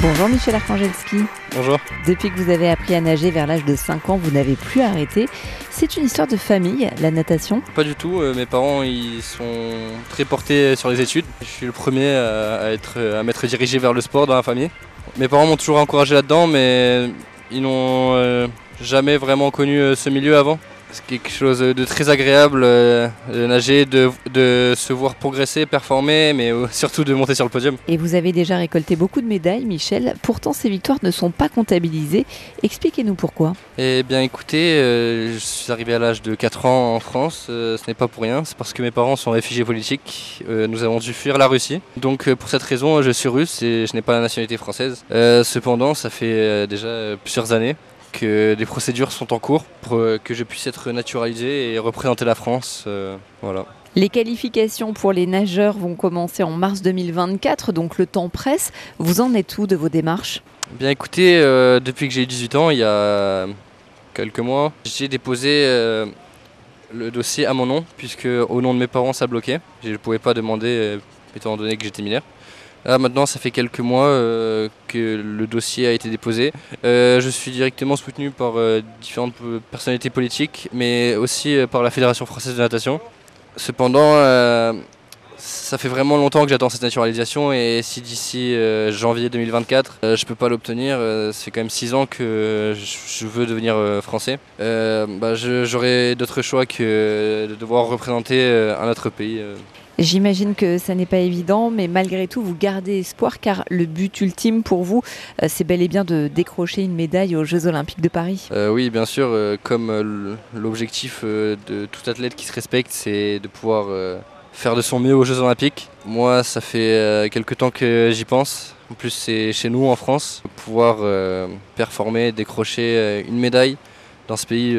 Bonjour Michel Arkhangelsky. Bonjour. Depuis que vous avez appris à nager vers l'âge de 5 ans, vous n'avez plus arrêté. C'est une histoire de famille, la natation? Pas du tout. Mes parents, ils sont très portés sur les études. Je suis le premier à m'être dirigé vers le sport dans la famille. Mes parents m'ont toujours encouragé là-dedans, mais ils n'ont jamais vraiment connu ce milieu avant. C'est quelque chose de très agréable de nager, de se voir progresser, performer, mais surtout de monter sur le podium. Et vous avez déjà récolté beaucoup de médailles, Michel. Pourtant, ces victoires ne sont pas comptabilisées. Expliquez-nous pourquoi. Eh bien, écoutez, je suis arrivé à l'âge de 4 ans en France. Ce n'est pas pour rien. C'est parce que mes parents sont réfugiés politiques. Nous avons dû fuir la Russie. Donc, pour cette raison, je suis russe et je n'ai pas la nationalité française. Cependant, ça fait déjà plusieurs années que des procédures sont en cours pour que je puisse être naturalisé et représenter la France. Voilà. Les qualifications pour les nageurs vont commencer en mars 2024, donc le temps presse. Vous en êtes où de vos démarches? Bien écoutez, depuis que j'ai 18 ans, il y a quelques mois, j'ai déposé le dossier à mon nom, puisque au nom de mes parents, ça bloquait. Je ne pouvais pas demander, étant donné que j'étais mineur. Là, maintenant, ça fait quelques mois que le dossier a été déposé. Je suis directement soutenu par différentes personnalités politiques, mais aussi par la Fédération française de natation. Cependant, ça fait vraiment longtemps que j'attends cette naturalisation, et si d'ici janvier 2024, je ne peux pas l'obtenir, ça fait quand même 6 ans que je veux devenir français, j'aurai d'autres choix que de devoir représenter un autre pays. J'imagine que ça n'est pas évident, mais malgré tout, vous gardez espoir, car le but ultime pour vous, c'est bel et bien de décrocher une médaille aux Jeux Olympiques de Paris. Oui, bien sûr, comme l'objectif de tout athlète qui se respecte, c'est de pouvoir faire de son mieux aux Jeux Olympiques. Moi, ça fait quelques temps que j'y pense. En plus, c'est chez nous, en France. Pouvoir performer, décrocher une médaille dans ce pays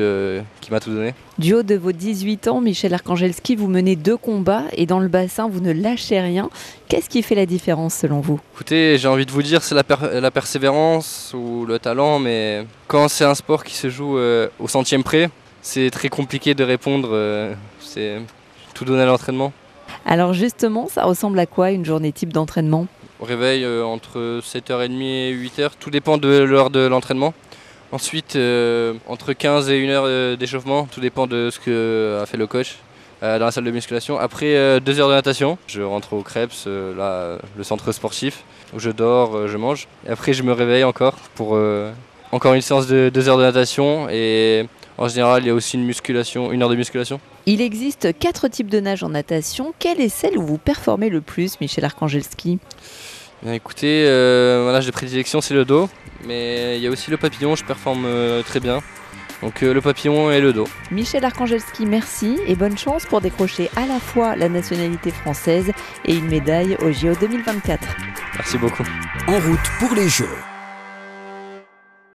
qui m'a tout donné. Du haut de vos 18 ans, Michel Arkhangelsky, vous menez 2 combats et dans le bassin, vous ne lâchez rien. Qu'est-ce qui fait la différence selon vous? Écoutez, j'ai envie de vous dire, c'est la persévérance ou le talent, mais quand c'est un sport qui se joue au centième près, c'est très compliqué de répondre, c'est tout donner à l'entraînement. Alors justement, ça ressemble à quoi une journée type d'entraînement? Au réveil, entre 7h30 et 8h, tout dépend de l'heure de l'entraînement. Ensuite, entre 15 et 1 heure d'échauffement, tout dépend de ce qu'a fait le coach dans la salle de musculation. Après 2 heures de natation, je rentre au Krebs, le centre sportif, où je dors, je mange. Et après, je me réveille encore pour encore une séance de 2 heures de natation. Et en général, il y a aussi une heure de musculation. Il existe 4 types de nage en natation. Quelle est celle où vous performez le plus, Michel Arkhangelsky? Bien, écoutez, mon nage de prédilection, c'est le dos. Mais il y a aussi le papillon, je performe très bien. Donc le papillon et le dos. Michel Arkhangelsky, merci et bonne chance pour décrocher à la fois la nationalité française et une médaille au J.O 2024. Merci beaucoup. En route pour les Jeux.